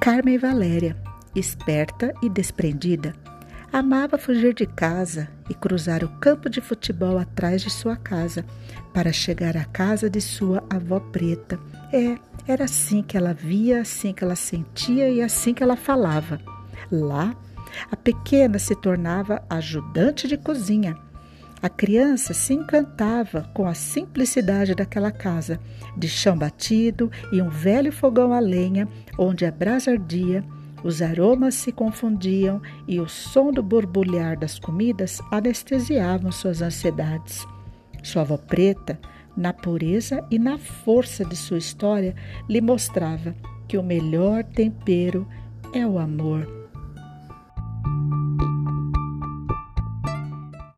Carmen Valéria, esperta e desprendida, amava fugir de casa e cruzar o campo de futebol atrás de sua casa para chegar à casa de sua avó preta. Era assim que ela via, assim que ela sentia e assim que ela falava. Lá, a pequena se tornava ajudante de cozinha. A criança se encantava com a simplicidade daquela casa, de chão batido e um velho fogão a lenha, onde a brasa ardia, os aromas se confundiam e o som do borbulhar das comidas anestesiavam suas ansiedades. Sua avó preta, na pureza e na força de sua história, lhe mostrava que o melhor tempero é o amor.